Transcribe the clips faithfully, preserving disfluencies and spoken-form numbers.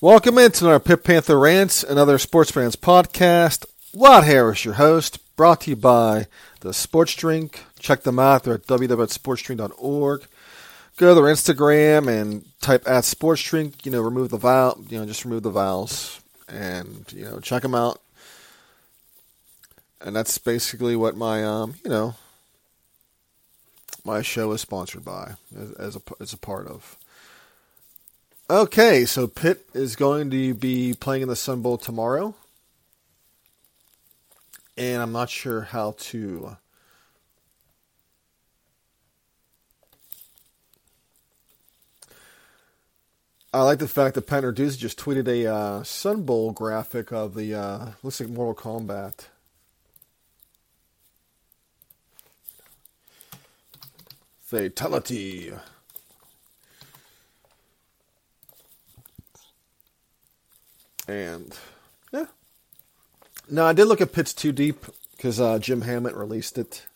Welcome into our Pitt Panther Rants, another sports fans podcast. Lot Harris, your host, brought to you by the Sports Drink. Check them out. They're at w w w dot sports drink dot org. Go to their Instagram and type at Sports Drink. You know, remove the vowel. You know, just remove the vowels and, you know, check them out. And that's basically what my, um, you know, my show is sponsored by, as a, as a part of. Okay, so Pitt is going to be playing in the Sun Bowl tomorrow. And I'm not sure how to... I like the fact that Panther Deuce just tweeted a uh, Sun Bowl graphic of the... Uh, looks like Mortal Kombat. Fatality... And, yeah. Now, I did look at Pitt's Too Deep because uh, Jim Hammond released it.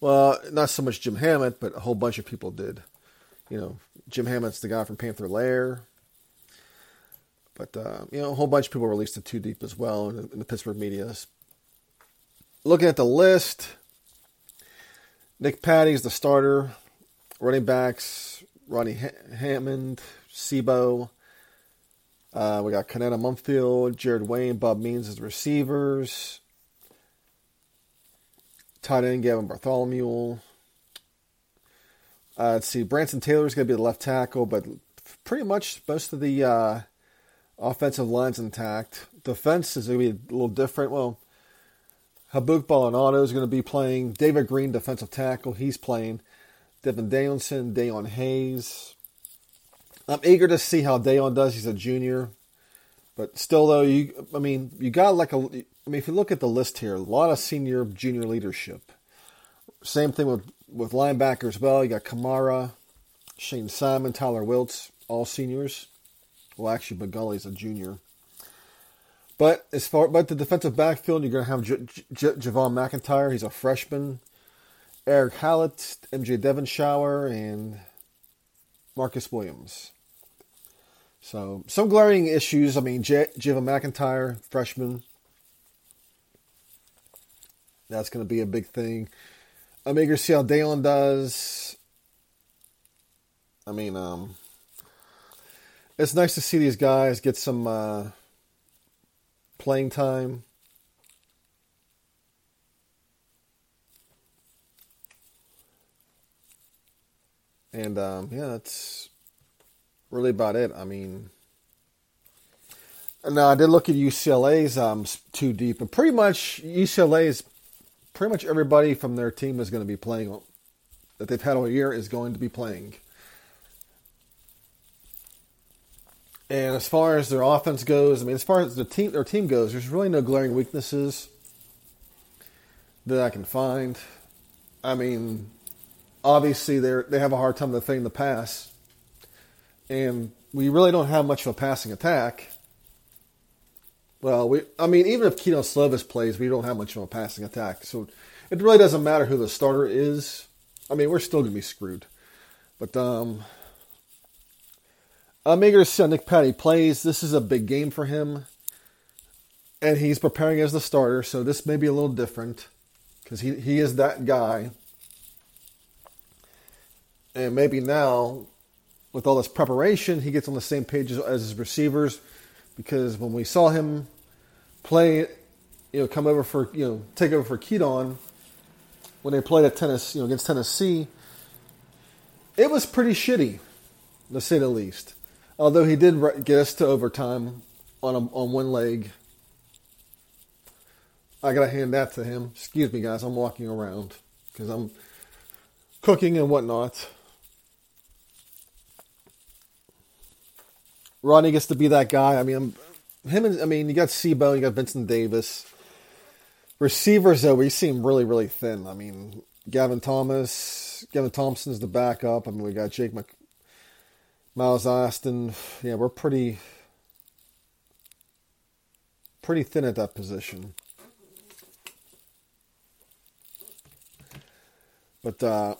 Well, not so much Jim Hammond, but a whole bunch of people did. You know, Jim Hammond's the guy from Panther Lair. But, uh, you know, a whole bunch of people released it Too Deep as well in, in the Pittsburgh media. Looking at the list, Nick Patty is the starter. Running backs, Ronnie ha- Hammond, Sibo. Uh, we got Konata Mumpfield, Jared Wayne, Bub Means as receivers. Tight end, Gavin Bartholomew. Uh, let's see, Branson Taylor is going to be the left tackle, but pretty much most of the uh, offensive line's intact. Defense is going to be a little different. Well, Habuk Ballonado is going to be playing. David Green, defensive tackle, he's playing. Devin Danielson, Daylon Hayes. I'm eager to see how Daylon does. He's a junior. But still, though, you I mean, you got like a... I mean, if you look at the list here, a lot of senior junior leadership. Same thing with, with linebackers as well. You got Kamara, Shane Simon, Tylar Wiltz, all seniors. Well, actually, Begully's a junior. But as far but the defensive backfield, you're going to have J- J- Javon McIntyre. He's a freshman. Erick Hallett, M J Devonshauer, and... Marcus Williams. So, some glaring issues. I mean, J- Javon McIntyre, freshman. That's going to be a big thing. I'm eager to see how Daylon does. I mean, um, it's nice to see these guys get some uh, playing time. And, um, yeah, that's really about it. I mean, now I did look at U C L A's um, Too Deep, and pretty much U C L A's, pretty much everybody from their team is going to be playing, that they've had all year is going to be playing. And as far as their offense goes, I mean, as far as the team, their team goes, there's really no glaring weaknesses that I can find. I mean... Obviously, they they have a hard time defending the pass. And we really don't have much of a passing attack. Well, we I mean, even if Keaton Slovis plays, we don't have much of a passing attack. So it really doesn't matter who the starter is. I mean, we're still going to be screwed. But um, I'm eager to see how Nick Patty plays. This is a big game for him. And he's preparing as the starter, so this may be a little different. Because he, he is that guy. And maybe now, with all this preparation, he gets on the same page as, as his receivers. Because when we saw him play, you know, come over for, you know, take over for Keaton, when they played at Tennessee, you know, against Tennessee, it was pretty shitty, to say the least. Although he did get us to overtime on a, on one leg. I gotta hand that to him. Excuse me, guys. I'm walking around because I'm cooking and whatnot. Ronnie gets to be that guy. I mean, him and I mean, you got Sibo, you got Vincent Davis. Receivers, though, we seem really, really thin. I mean, Gavin Thomas, Gavin Thompson's the backup. I mean, we got Jake Mc, Miles Austin. Yeah, we're pretty, pretty thin at that position. But, uh,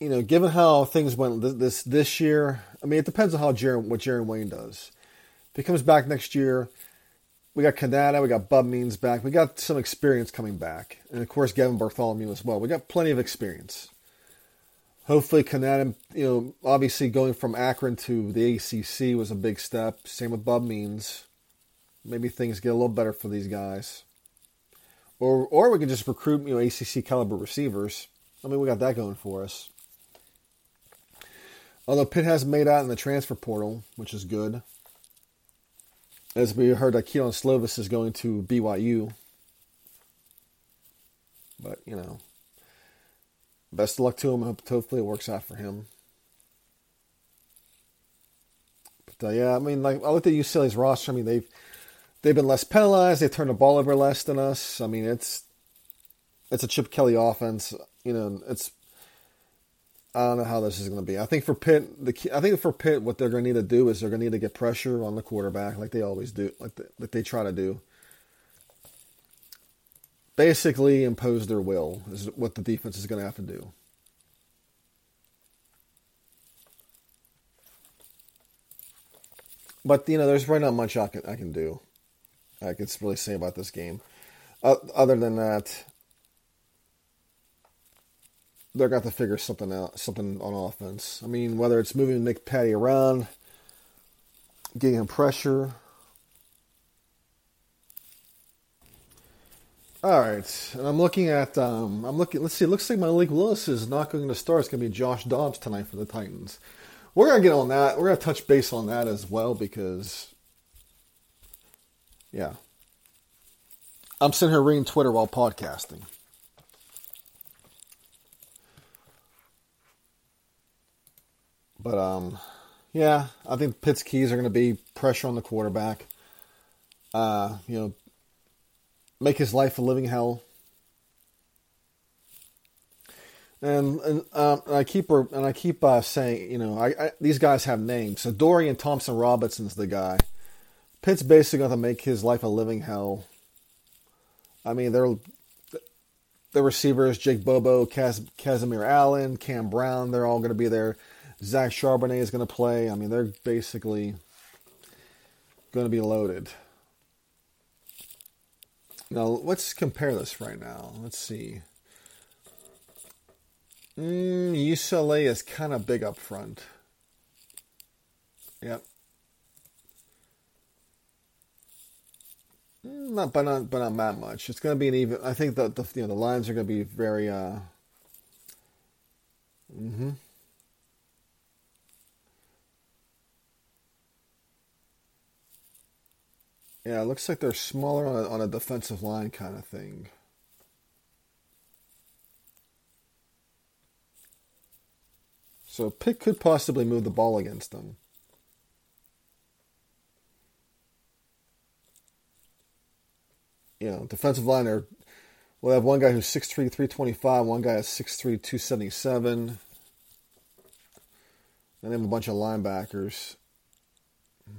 you know, given how things went this, this this year, I mean, it depends on how Jared, what Jared Wayne does. If he comes back next year, we got Konata, we got Bub Means back, we got some experience coming back, and of course Gavin Bartholomew as well. We got plenty of experience. Hopefully, Konata, you know, obviously going from Akron to the A C C was a big step. Same with Bub Means. Maybe things get a little better for these guys. Or, or we could just recruit, you know, A C C caliber receivers. I mean, we got that going for us. Although Pitt has made out in the transfer portal, which is good. As we heard, that Keelan Slovis is going to B Y U. But, you know, best of luck to him. Hopefully it works out for him. But, uh, yeah, I mean, like I looked at U C L A's roster. I mean, they've... They've been less penalized. They turned the ball over less than us. I mean, it's it's a Chip Kelly offense. You know, it's I don't know how this is going to be. I think for Pitt, the I think for Pitt, what they're going to need to do is they're going to need to get pressure on the quarterback, like they always do, like they, like they try to do. Basically, impose their will is what the defense is going to have to do. But you know, there's really not much I can I can do. I can really say about this game. Uh, other than that, they're going to have to figure something out, something on offense. I mean, whether it's moving Nick Patty around, getting him pressure. All right, and I'm looking at um, I'm looking. Let's see. It looks like Malik Willis is not going to start. It's going to be Josh Dobbs tonight for the Titans. We're going to get on that. We're going to touch base on that as well because. Yeah. I'm sitting here reading Twitter while podcasting. But, um, yeah, I think Pitt's keys are going to be pressure on the quarterback. Uh, you know, make his life a living hell. And and, um, and I keep and I keep uh, saying, you know, I, I these guys have names. So Dorian Thompson Robinson's the guy. Pitt's basically going to make his life a living hell. I mean, they're the receivers, Jake Bobo, Cas, Casimir Allen, Cam Brown, they're all going to be there. Zach Charbonnet is going to play. I mean, they're basically going to be loaded. Now, let's compare this right now. Let's see. Mm, U C L A is kind of big up front. Yep. Not, but not, but not that much. It's going to be an even. I think that the you know the lines are going to be very. Uh, mm-hmm. Yeah, it looks like they're smaller on a, on a defensive line kind of thing. So Pitt could possibly move the ball against them. You know, defensive line, are, we'll have one guy who's six three, three twenty-five, one guy is six three, two seventy-seven, and then a bunch of linebackers.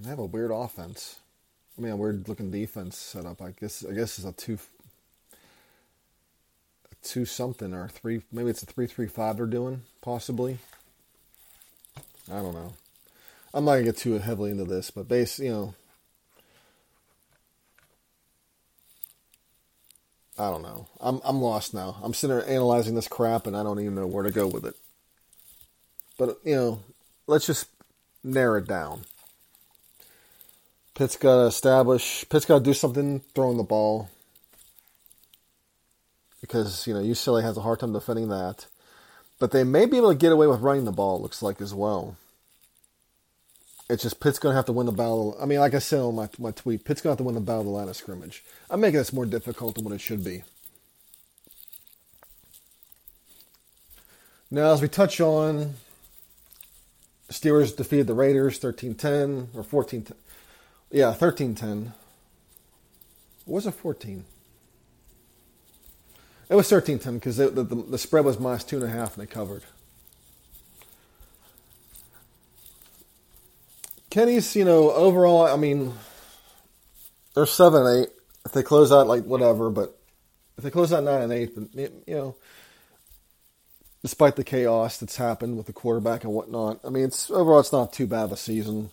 They have a weird offense. I mean, a weird-looking defense setup. I guess I guess it's a two, a two-something or a three. Maybe it's a three three five they're doing, possibly. I don't know. I'm not going to get too heavily into this, but base, you know, I don't know. I'm I'm lost now. I'm sitting there analyzing this crap, and I don't even know where to go with it. But, you know, let's just narrow it down. Pitt's got to establish... Pitt's got to do something throwing the ball. Because, you know, U C L A has a hard time defending that. But they may be able to get away with running the ball, looks like, as well. It's just Pitt's going to have to win the battle. I mean, like I said on my, my tweet, Pitt's going to have to win the battle of the line of scrimmage. I'm making this more difficult than what it should be. Now, as we touch on Steelers defeated the Raiders thirteen ten or fourteen ten. Yeah, thirteen ten. Was it fourteen? It was thirteen ten because the, the, the spread was minus two and a half and they covered. Kenny's, you know, overall, I mean, they're seven and eight. If they close out, like, whatever, but if they close out nine and eight, then, you know, despite the chaos that's happened with the quarterback and whatnot, I mean, it's overall, it's not too bad of a season.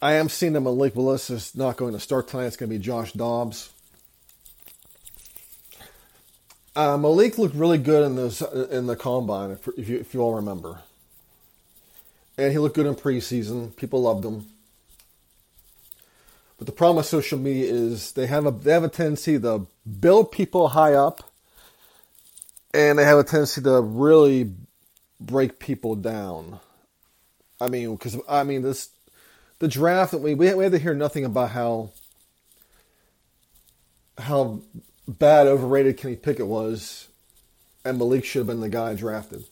I am seeing that Malik Willis is not going to start tonight. It's going to be Josh Dobbs. Uh, Malik looked really good in those in the combine, if, if you if you all remember, and he looked good in preseason. People loved him. But the problem with social media is they have a they have a tendency to build people high up, and they have a tendency to really break people down. I mean, because I mean this. The draft, we we had to hear nothing about how how bad, overrated Kenny Pickett was, and Malik should have been the guy drafted.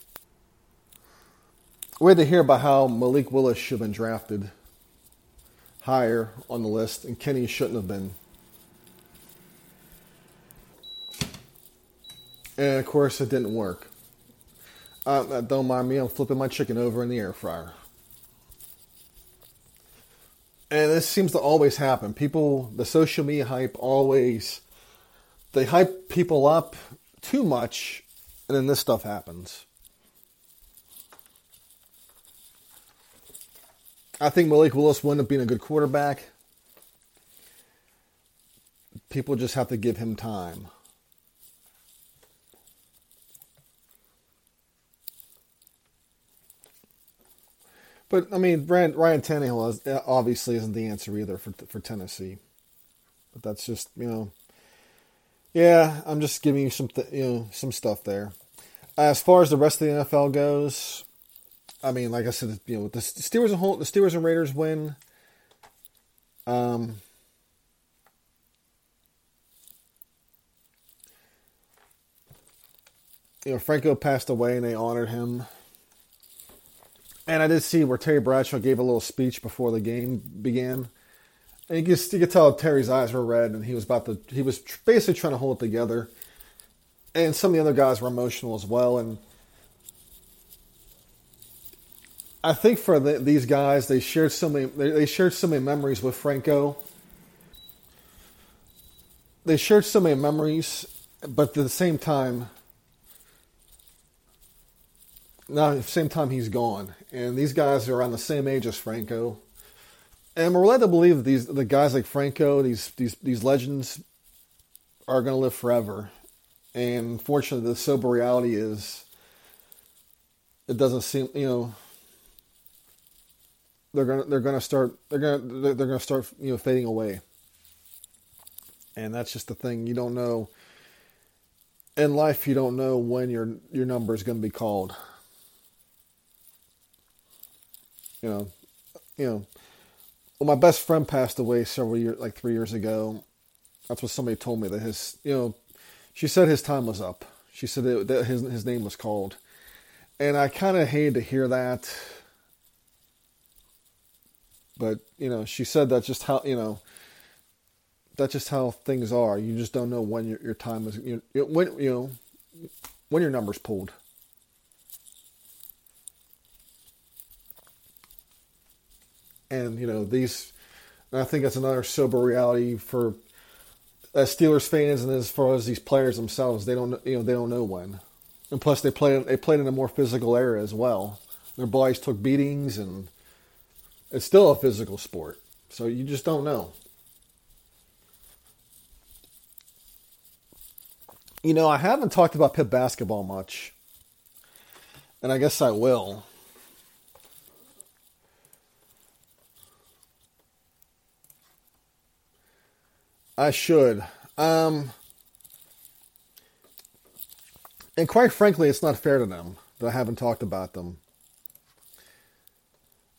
We had to hear about how Malik Willis should have been drafted higher on the list, and Kenny shouldn't have been. And, of course, it didn't work. Uh, don't mind me, I'm flipping my chicken over in the air fryer. And this seems to always happen. People, the social media hype always, they hype people up too much, and then this stuff happens. I think Malik Willis wound up being a good quarterback. People just have to give him time. But, I mean, Ryan Tannehill obviously isn't the answer either for for Tennessee. But that's just, you know... Yeah, I'm just giving you some, th- you know, some stuff there. As far as the rest of the N F L goes, I mean, like I said, you know, the Steelers and Holt, the Steelers and Raiders win. Um, you know, Franco passed away and they honored him. And I did see where Terry Bradshaw gave a little speech before the game began. And you could, you could tell Terry's eyes were red and he was about to, he was basically trying to hold it together. And some of the other guys were emotional as well. And I think for the, these guys, they shared so many, they, they shared so many memories with Franco. They shared so many memories, but at the same time, Now, at the same time, he's gone. And these guys are around the same age as Franco. And we're led to believe that these the guys like Franco, these these these legends, are going to live forever. And unfortunately, the sober reality is it doesn't seem, you know, they're going they're going to start they're going they're going to start, you know, fading away. And that's just the thing. You don't know in life, you don't know when your your number is going to be called. You know, you know, well, my best friend passed away several years, like three years ago. That's what somebody told me that his, you know, she said his time was up. She said that his, his name was called. And I kind of hated to hear that. But, you know, she said that just how, you know, that's just how things are. You just don't know when your, your time is, you know, when, you know, when your number's pulled. And, you know, these, and I think that's another sober reality for as Steelers fans and as far as these players themselves, they don't, you know, they don't know when. And plus they played, they played in a more physical era as well. Their bodies took beatings and it's still a physical sport. So you just don't know. You know, I haven't talked about Pitt basketball much. And I guess I will. I should. Um, and quite frankly, it's not fair to them that I haven't talked about them.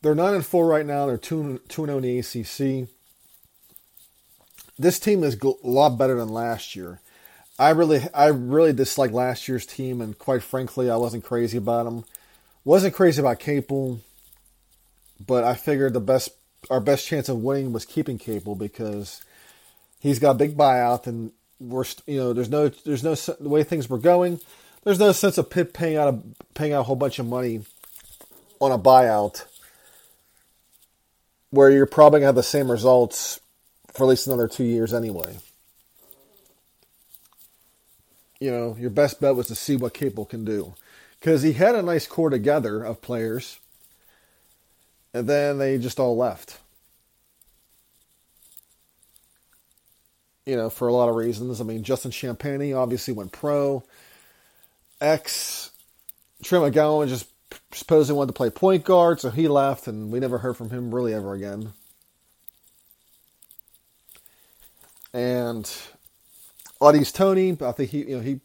They're nine and four right now. They're two and oh in the A C C. This team is a lot better than last year. I really, I really disliked last year's team, and quite frankly, I wasn't crazy about them. Wasn't crazy about Capel, but I figured the best, our best chance of winning was keeping Capel because he's got a big buyout, and we're, you know, there's no, there's no the way things were going. There's no sense of Pitt paying out a paying out a whole bunch of money on a buyout where you're probably gonna have the same results for at least another two years anyway. You know, your best bet was to see what Capel can do. Because he had a nice core together of players, and then they just all left. You know, for a lot of reasons. I mean, Justin Champagne obviously went pro. X, Trey McGowan just supposedly wanted to play point guard, so he left, and we never heard from him really ever again. And Audie's Tony, I think he, you know, he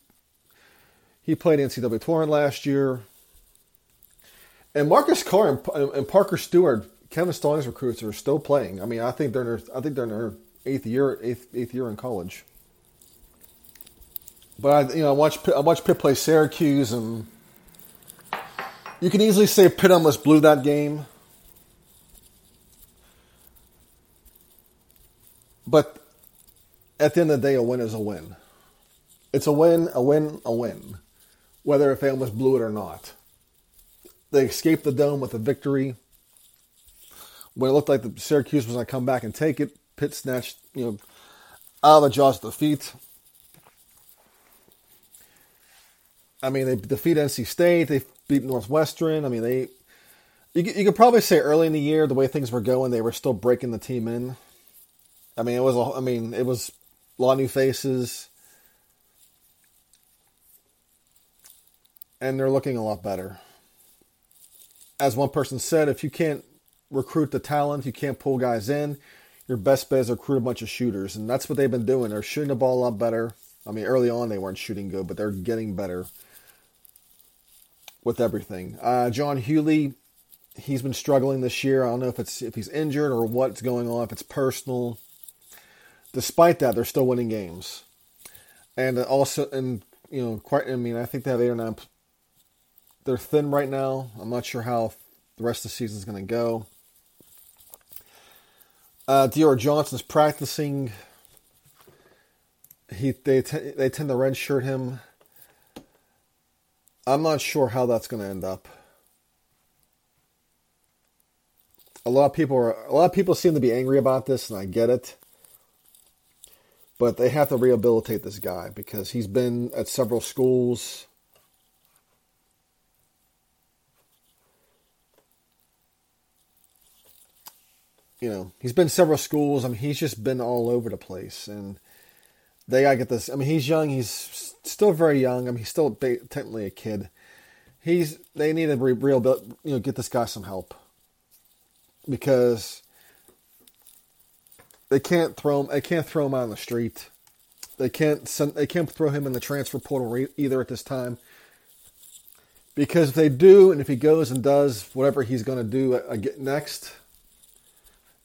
he played N C double A Tournament last year. And Marcus Carr and, and Parker Stewart, Kevin Stallings' recruits, are still playing. I mean, I think they're in their, I think they're in their eighth year, eighth eighth year in college. But I, you know, I watched I watched Pitt play Syracuse, and you can easily say Pitt almost blew that game. But at the end of the day, a win is a win. It's a win, a win, a win. Whether if they almost blew it or not. They escaped the dome with a victory. When it looked like the Syracuse was going to come back and take it, Pitt snatched, you know, out of the jaws of defeat. I mean, they defeat N C State. They beat Northwestern. I mean, they... You, you could probably say early in the year, the way things were going, they were still breaking the team in. I mean, it was... A, I mean, it was... A lot of new faces, and they're looking a lot better. As one person said, if you can't recruit the talent, you can't pull guys in, your best bet is to recruit a bunch of shooters, and that's what they've been doing. They're shooting the ball a lot better. I mean, early on they weren't shooting good, but they're getting better with everything. Uh, John Hewley, he's been struggling this year. I don't know if it's if he's injured or what's going on, if it's personal. Despite that, they're still winning games, and also, and you know, quite. I mean, I think they have eight or nine. They're thin right now. I'm not sure how the rest of the season is going to go. Uh, D R Johnson's practicing. He they t- they tend to redshirt him. I'm not sure how that's going to end up. A lot of people are. A lot of people seem to be angry about this, and I get it. But they have to rehabilitate this guy because he's been at several schools. You know, he's been several schools. I mean, he's just been all over the place. And they got to get this. I mean, he's young. He's still very young. I mean, he's still technically a kid. He's They need to re- rehabilitate, you know, get this guy some help. Because... They can't throw him. They can't throw him out on the street. They can't. Send, they can't throw him in the transfer portal re- either at this time. Because if they do, and if he goes and does whatever he's going to do uh, get next,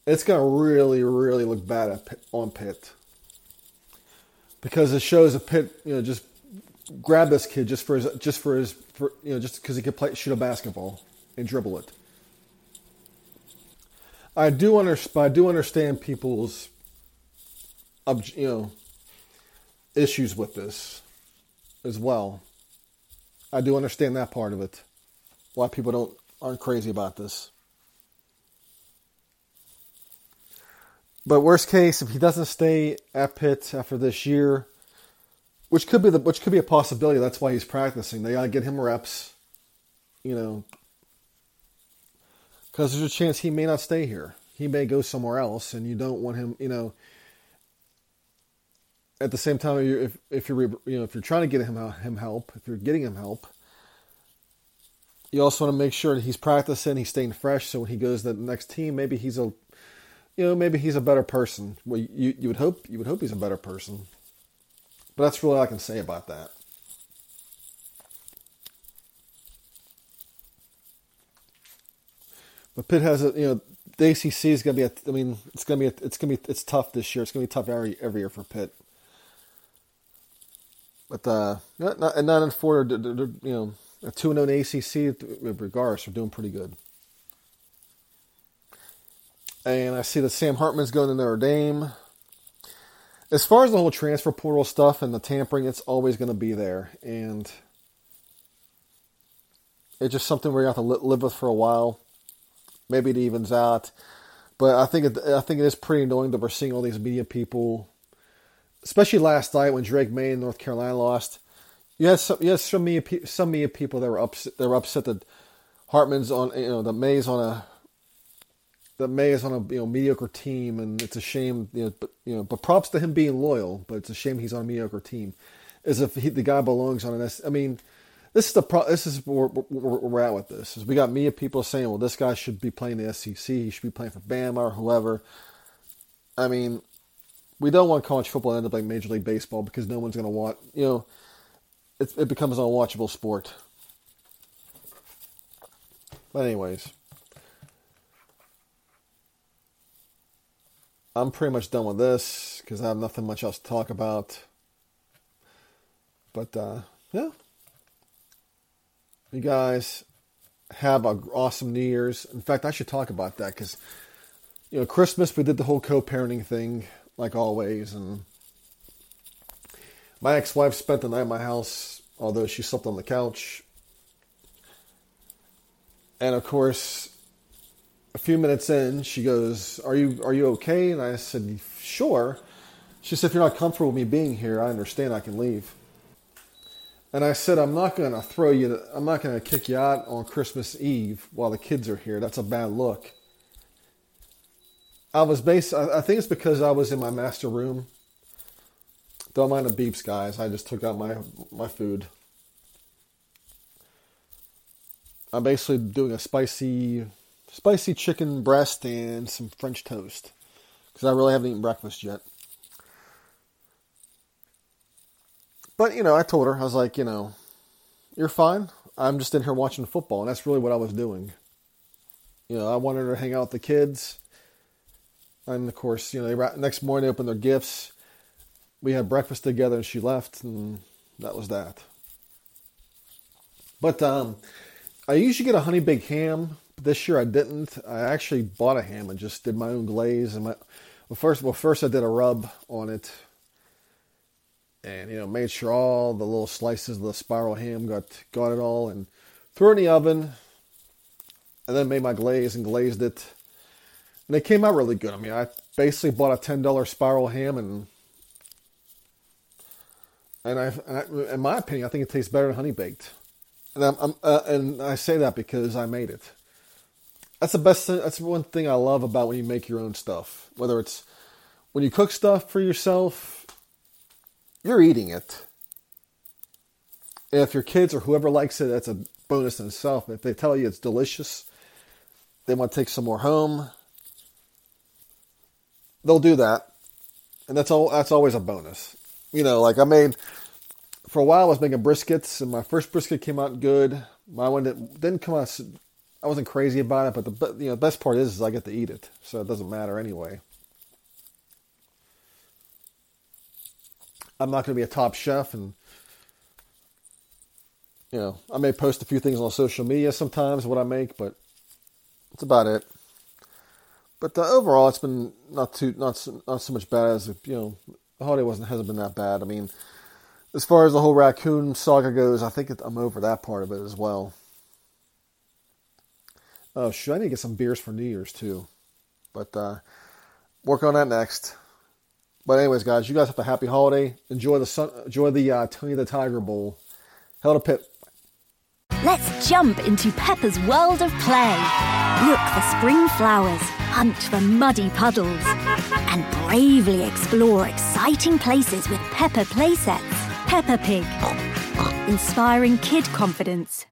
it's going to really, really look bad at Pitt, on Pitt. Because it shows a Pitt, you know, just grab this kid just for his, just for his, for, you know, just because he could play, shoot a basketball and dribble it. I do under, I do understand people's, you know, issues with this as well. I do understand that part of it. A lot of people don't aren't crazy about this. But worst case, if he doesn't stay at Pitt after this year, which could be the which could be a possibility. That's why he's practicing. They gotta get him reps, you know. Because there's a chance he may not stay here. He may go somewhere else, and you don't want him, you know. At the same time, if if you're you know if you're trying to get him him help, if you're getting him help, you also want to make sure that he's practicing, he's staying fresh. So when he goes to the next team, maybe he's a, you know, maybe he's a better person. Well, you you would hope you would hope he's a better person. But that's really all I can say about that. But Pitt has a, you know, the A C C is going to be, a, I mean, it's going to be, a, it's going to be, it's tough this year. It's going to be tough every every year for Pitt. But uh, not, not, and nine and four, they're, they're, you know, a two and zero A C C. Regardless, they're doing pretty good. And I see that Sam Hartman's going to Notre Dame. As far as the whole transfer portal stuff and the tampering, it's always going to be there, and it's just something we're going to have to live with for a while. Maybe it evens out, but I think it, I think it is pretty annoying that we're seeing all these media people, especially last night when Drake May and North Carolina lost. You had some, you had some media, some media people that were upset. They were upset that Hartman's on, you know, that May's on a, that May is on a you know mediocre team, and it's a shame. You know, but you know, but props to him being loyal. But it's a shame he's on a mediocre team, as if he, the guy belongs on an. I mean. This is the pro- this is where we're at with this. Is we got media people saying, "Well, this guy should be playing the S E C. He should be playing for Bama or whoever." I mean, we don't want college football to end up like Major League Baseball because no one's going to watch. You know, it, it becomes an unwatchable sport. But anyways, I'm pretty much done with this because I have nothing much else to talk about. But uh, yeah. You guys have an awesome New Year's. In fact, I should talk about that because, you know, Christmas, we did the whole co-parenting thing like always. And my ex-wife spent the night at my house, although she slept on the couch. And, of course, a few minutes in, she goes, are you, are you okay? And I said, sure. She said, if you're not comfortable with me being here, I understand, I can leave. And I said, I'm not going to throw you, I'm not going to kick you out on Christmas Eve while the kids are here. That's a bad look. I was based, I think it's because I was in my master room. Don't mind the beeps, guys. I just took out my, my food. I'm basically doing a spicy, spicy chicken breast and some French toast. Because I really haven't eaten breakfast yet. But, you know, I told her, I was like, you know, you're fine. I'm just in here watching football, and that's really what I was doing. You know, I wanted her to hang out with the kids. And, of course, you know, they ra- next morning they opened their gifts. We had breakfast together, and she left, and that was that. But um, I usually get a honey baked ham. This year I didn't. I actually bought a ham and just did my own glaze. And my well, first, well, first I did a rub on it. And, you know, made sure all the little slices of the spiral ham got got it all and threw it in the oven. And then made my glaze and glazed it. And it came out really good. I mean, I basically bought a ten dollars spiral ham. And and I, and I in my opinion, I think it tastes better than honey baked. And, I'm, I'm, uh, and I say that because I made it. That's the best thing. That's one thing I love about when you make your own stuff. Whether it's when you cook stuff for yourself, you're eating it. And if your kids or whoever likes it, that's a bonus in itself. If they tell you it's delicious, they want to take some more home, they'll do that. And that's all. That's always a bonus. You know, like I made, for a while I was making briskets, and my first brisket came out good. My one didn't, didn't come out, I wasn't crazy about it, but the you know, best part is, is I get to eat it. So it doesn't matter anyway. I'm not going to be a top chef, and you know, I may post a few things on social media sometimes what I make, but that's about it. But uh, overall, it's been not too not so, not so much bad as you know, the holiday wasn't hasn't been that bad. I mean, as far as the whole raccoon saga goes, I think it, I'm over that part of it as well. Oh, shoot, I need to get some beers for New Year's too, but uh, work on that next. But anyways, guys, you guys have a happy holiday. Enjoy the sun, enjoy the uh, Tony the Tiger Bowl. Hell to Pitt. Let's jump into Peppa's world of play. Look for spring flowers, hunt for muddy puddles, and bravely explore exciting places with Peppa play sets. Peppa Pig, inspiring kid confidence.